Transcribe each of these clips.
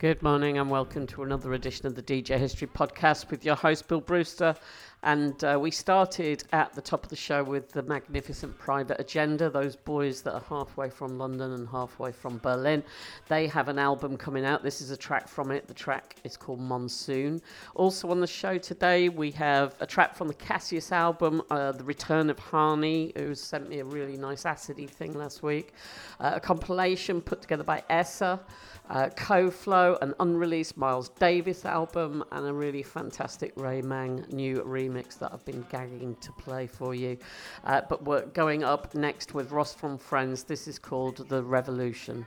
Good morning and welcome to another edition of the DJ History Podcast with your host Bill Brewster, and we started at the top of the show with the magnificent Private Agenda. Those boys that are halfway from London and halfway from Berlin, they have an album coming out. This is a track from it. The track is called Monsoon. Also on the show today we have a track from the Cassius album, The Return of Hani, who sent me a really nice acidy thing last week, a compilation put together by Esa, Coflo, an unreleased Miles Davis album, and a really fantastic Ray Mang new remix that I've been gagging to play for you. But we're going up next with Ross from Friends. This is called The Revolution.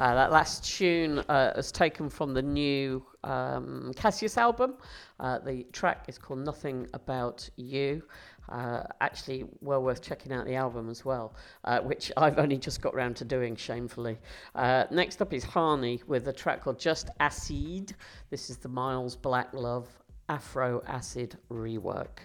That last tune is taken from the new Cassius album. The track is called Nothing About You. Actually, well worth checking out the album as well, which I've only just got round to doing, shamefully. Next up is Hani with a track called Just Acieed. This is the Miles Black Love Afro Acid rework.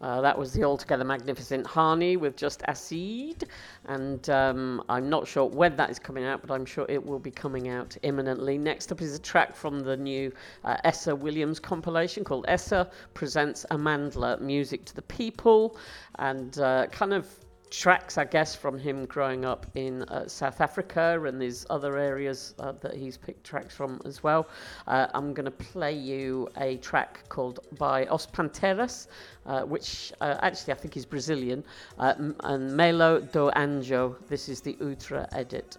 That was the altogether magnificent Hani with Just Acieed, and I'm not sure when that is coming out, but I'm sure it will be coming out imminently. Next up is a track from the new Esa Williams compilation called Esa Presents Amandla Music to the People, and kind of tracks, I guess, from him growing up in South Africa and these other areas that he's picked tracks from as well. I'm going to play you a track called by Os Panteras, which actually I think is Brazilian, and Melo do Anjo. This is the Outra edit.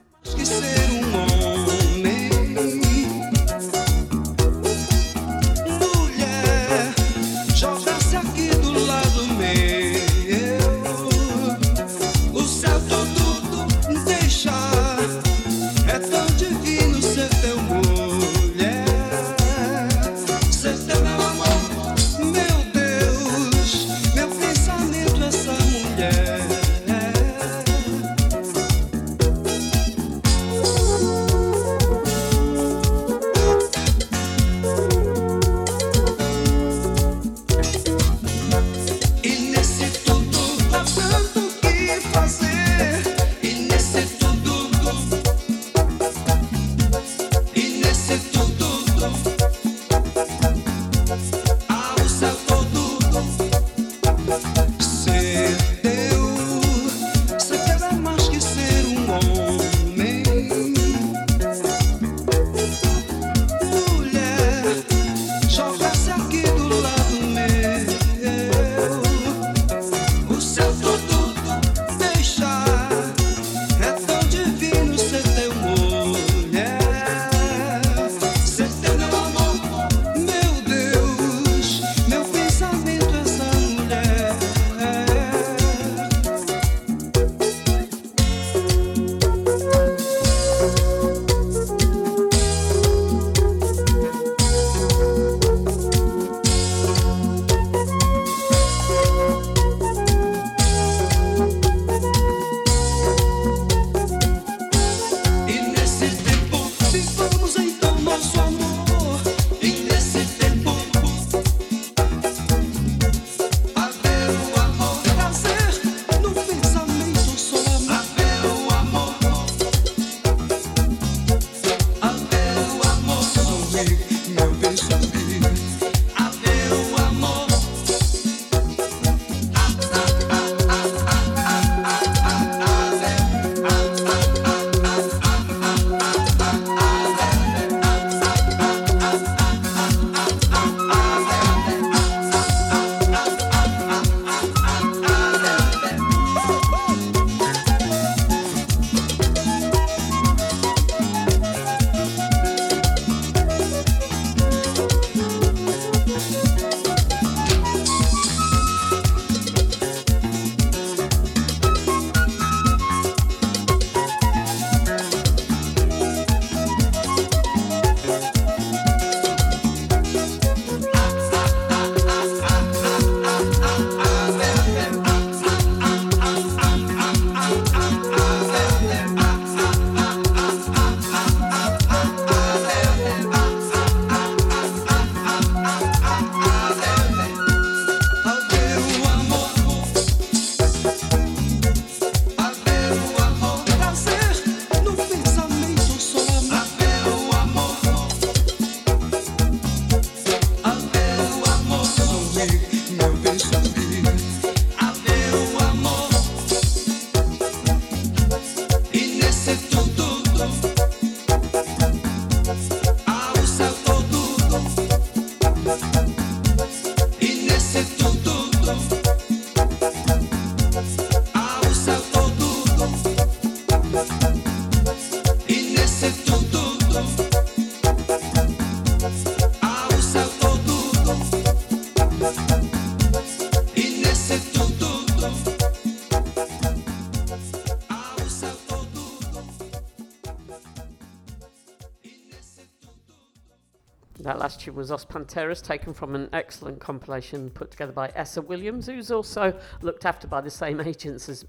about last year was Os Panteras, taken from an excellent compilation put together by Esa Williams, who's also looked after by the same agency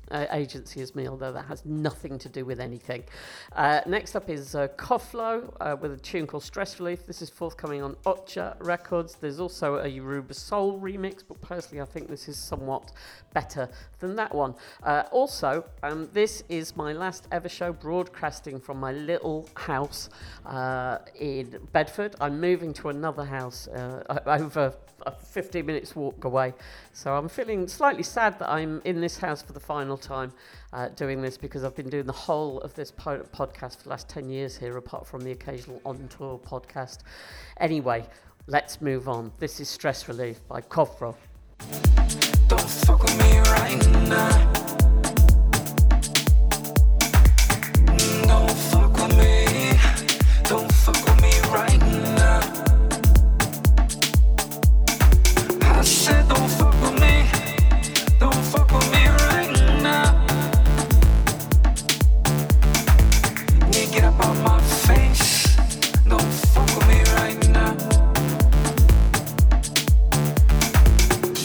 as me, although that has nothing to do with anything. Next up is Coflo with a tune called Stress Relief. This is forthcoming on Ocha Records. There's also a Yoruba Soul remix, but personally I think this is somewhat better than that one. Also, this is my last ever show broadcasting from my little house in Bedford. I'm moving to another house over a 15 minutes walk away, so I'm feeling slightly sad that I'm in this house for the final time doing this, because I've been doing the whole of this podcast for the last 10 years here, apart from the occasional on-tour podcast. Anyway, let's move on. This is Stress Relief by Coflo. Don't fuck with me right now. Don't fuck with me. Don't fuck with me right now. I said don't fuck with me. Don't fuck with me right now. You get up out my face. Don't fuck with me right now.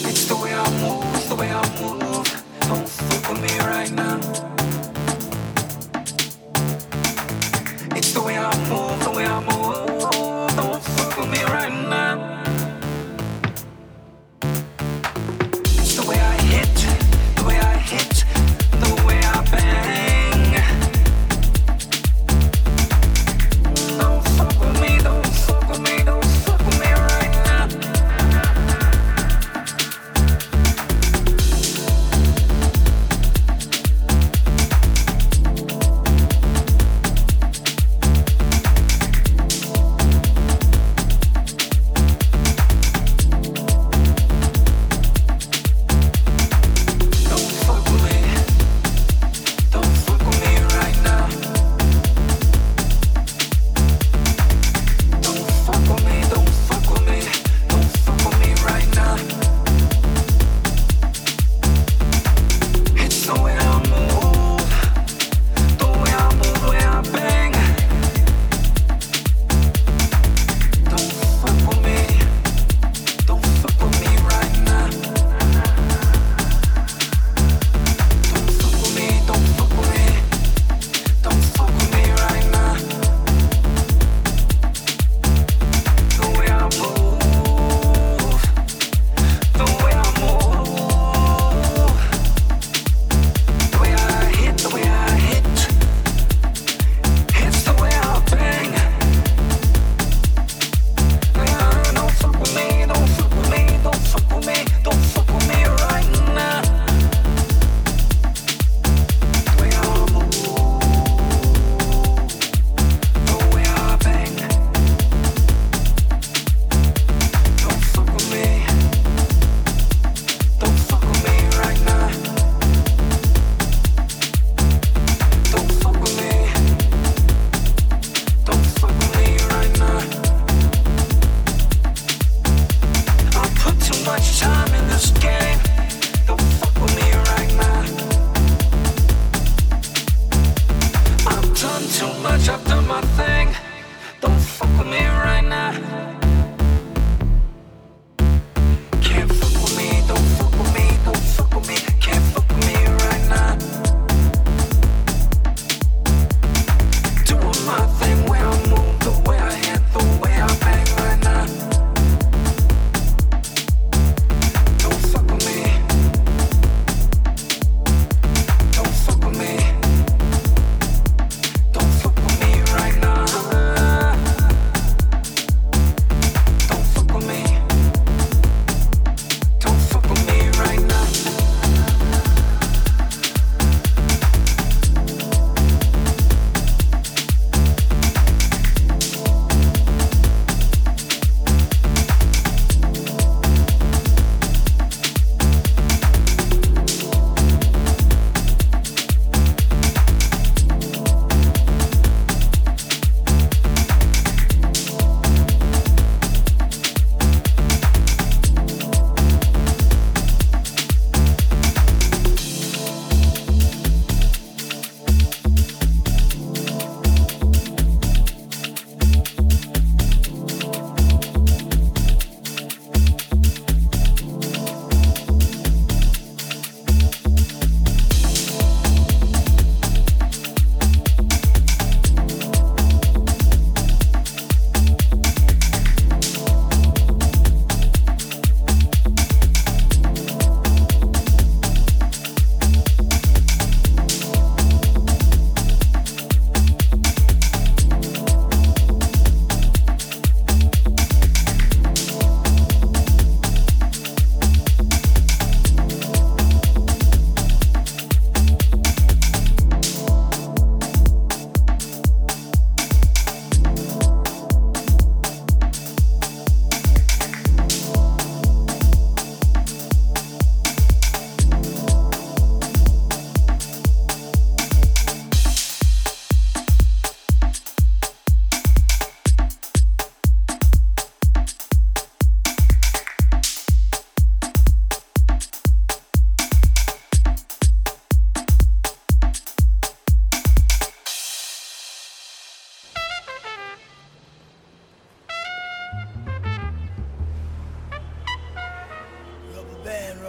It's the way I move, the way I move. Don't fuck with me right now. The way I move, the way I move, don't fuck with me right now. The way I hit, the way I hit, the way I bang. Don't fuck with me, don't fuck with me, don't fuck with me right now.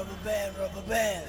Rubber Band, Rubber Band.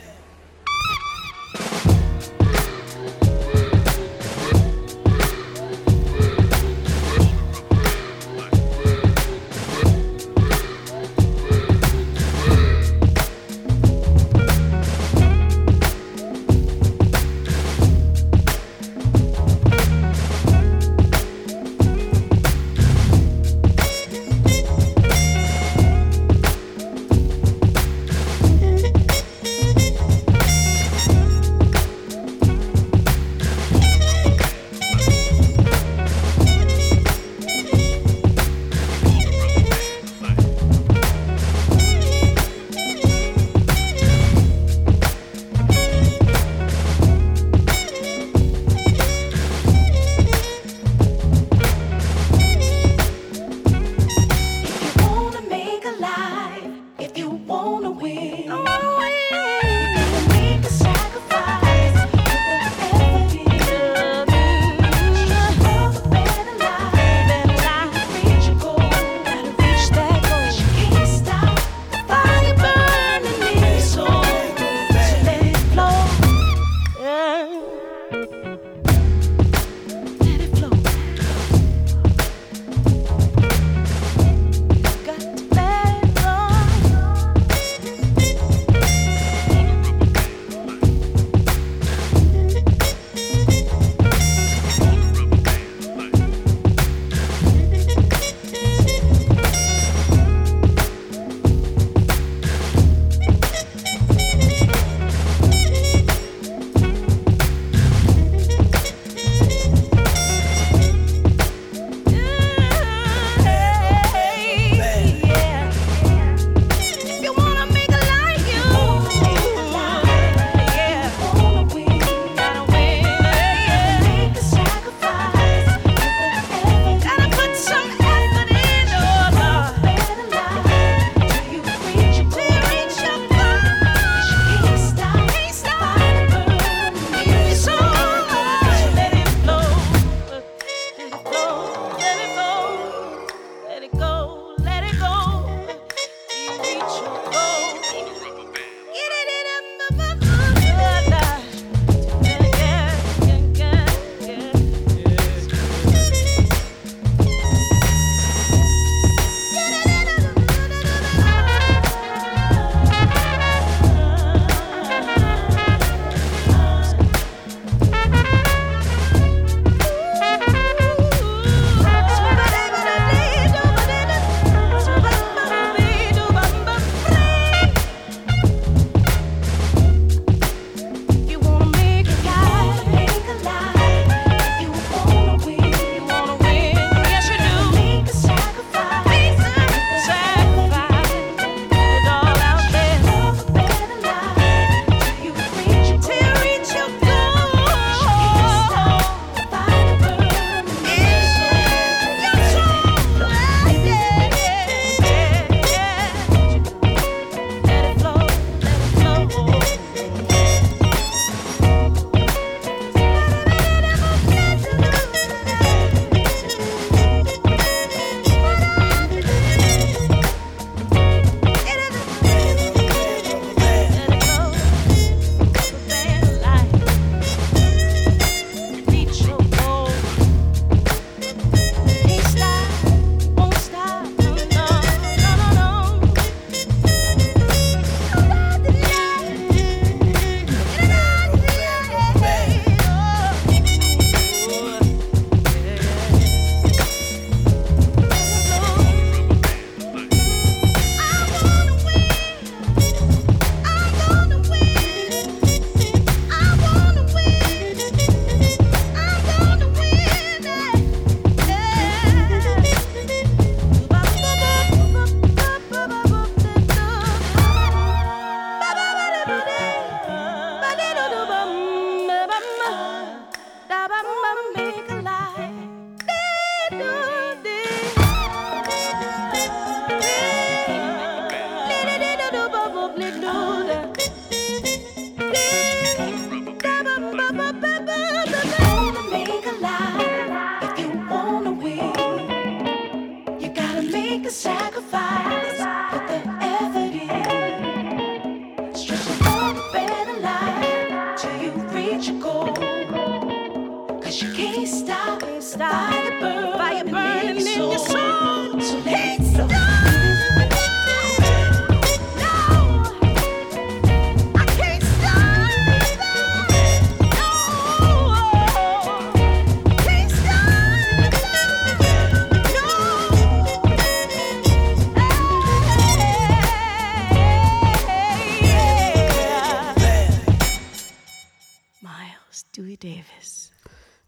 Dewey Davis.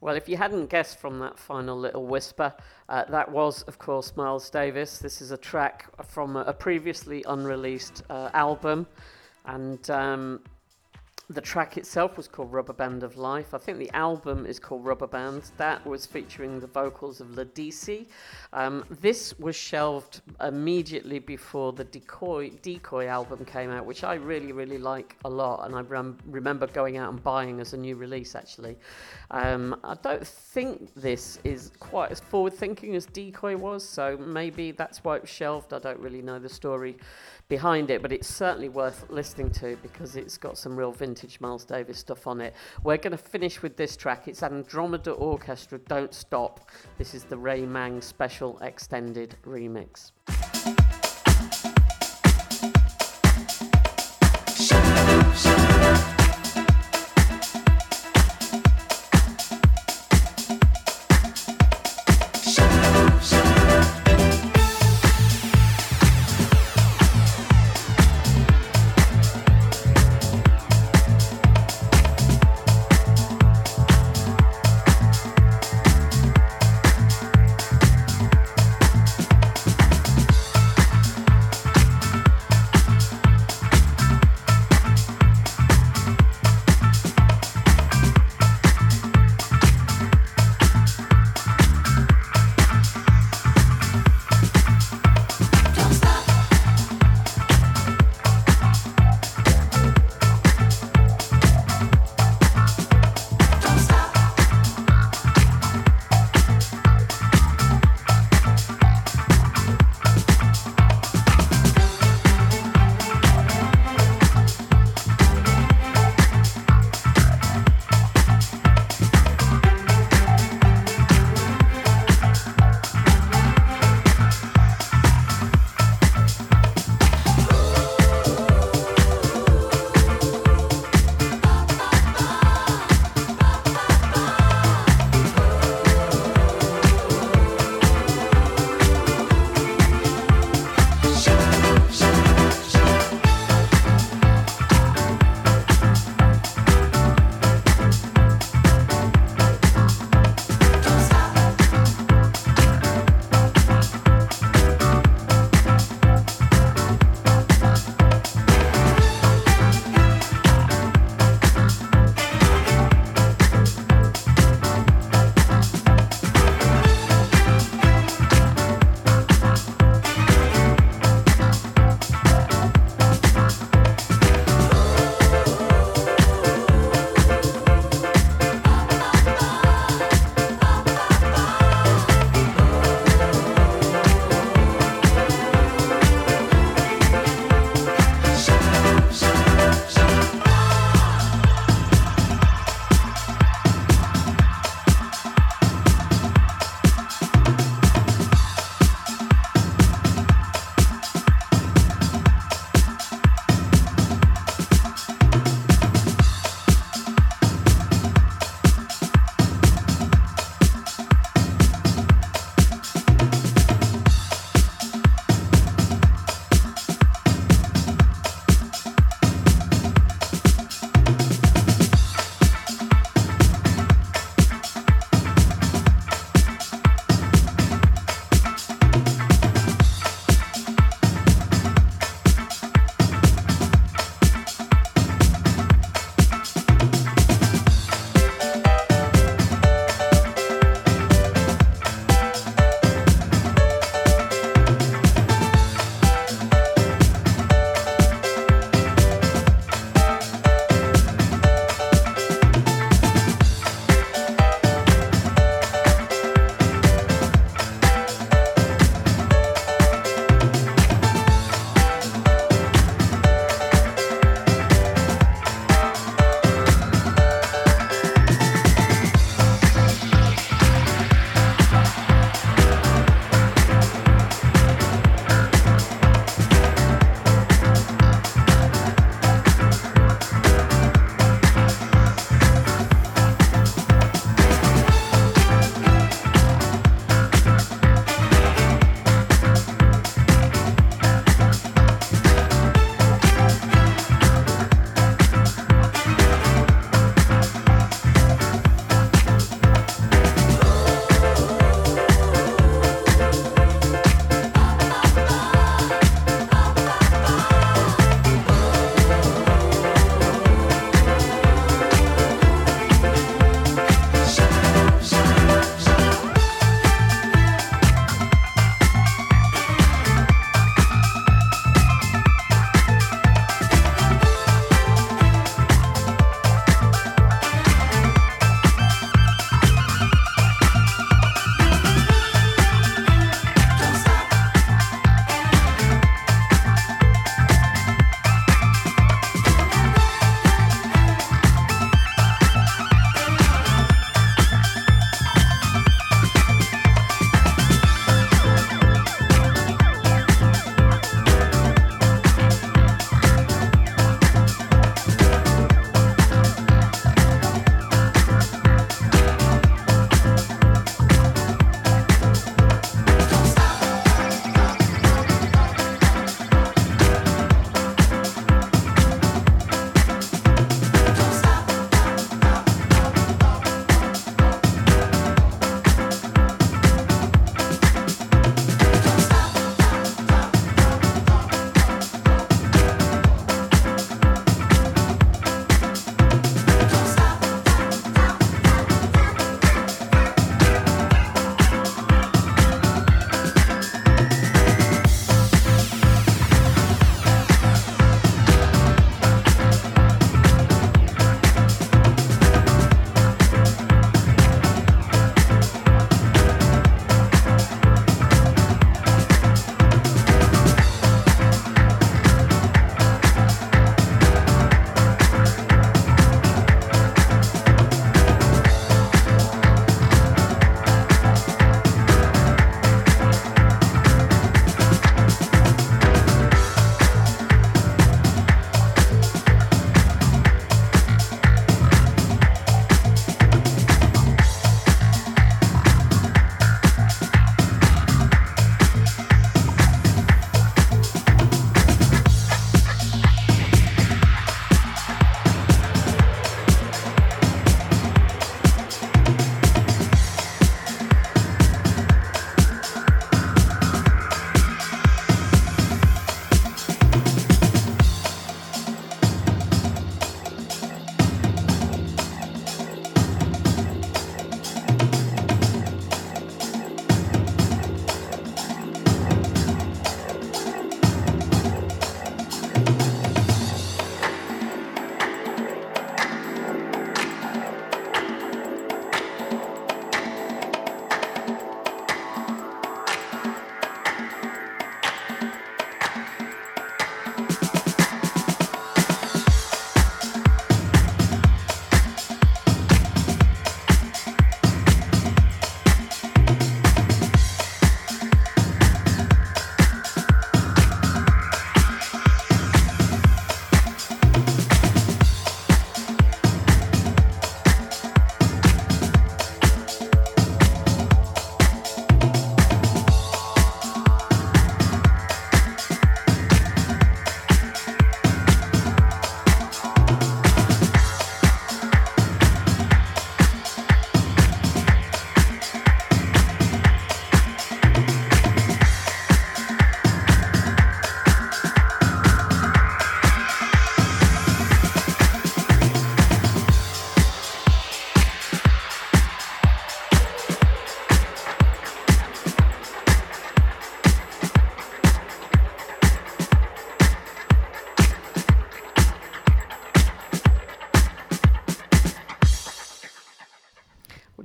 Well, if you hadn't guessed from that final little whisper, that was, of course, Miles Davis. This is a track from a previously unreleased album, and the track itself was called Rubber Band of Life. I think the album is called Rubber Band. That was featuring the vocals of Ledisi. This was shelved immediately before the Decoy album came out, which I really, really like a lot. And I remember going out and buying as a new release, actually. I don't think this is quite as forward-thinking as Decoy was, so maybe that's why it was shelved. I don't really know the story behind it, but it's certainly worth listening to because it's got some real vintage Miles Davis stuff on it. We're going to finish with this track. It's Andromeda Orchestra, Don't Stop. This is the Ray Mang Special Extended Remix.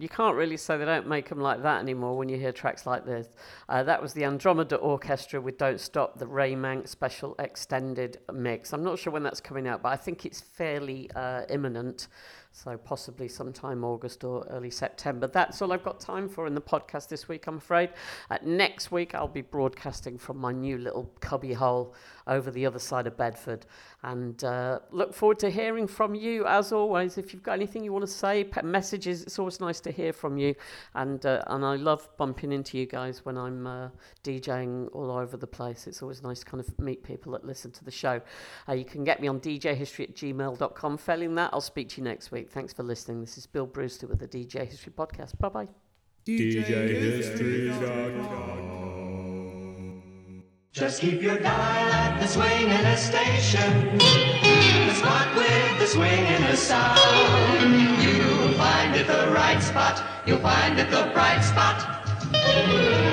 you can't really say they don't make them like that anymore when you hear tracks like this. That was the Andromeda Orchestra with Don't Stop, the Ray Mang special extended mix. I'm not sure when that's coming out, but I think it's fairly imminent. So possibly sometime August or early September. That's all I've got time for in the podcast this week, I'm afraid. Next week, I'll be broadcasting from my new little cubby hole over the other side of Bedford. And look forward to hearing from you, as always. If you've got anything you want to say, messages, it's always nice to hear from you. And I love bumping into you guys when I'm DJing all over the place. It's always nice to kind of meet people that listen to the show. You can get me on djhistory@gmail.com. Failing that, I'll speak to you next week. Thanks for listening. This is Bill Brewster with the DJ History Podcast. Bye-bye. djhistory.com. Just keep your dial at the swing in a station. The spot with the swing in a sound. You'll find it the right spot. You'll find it the bright spot.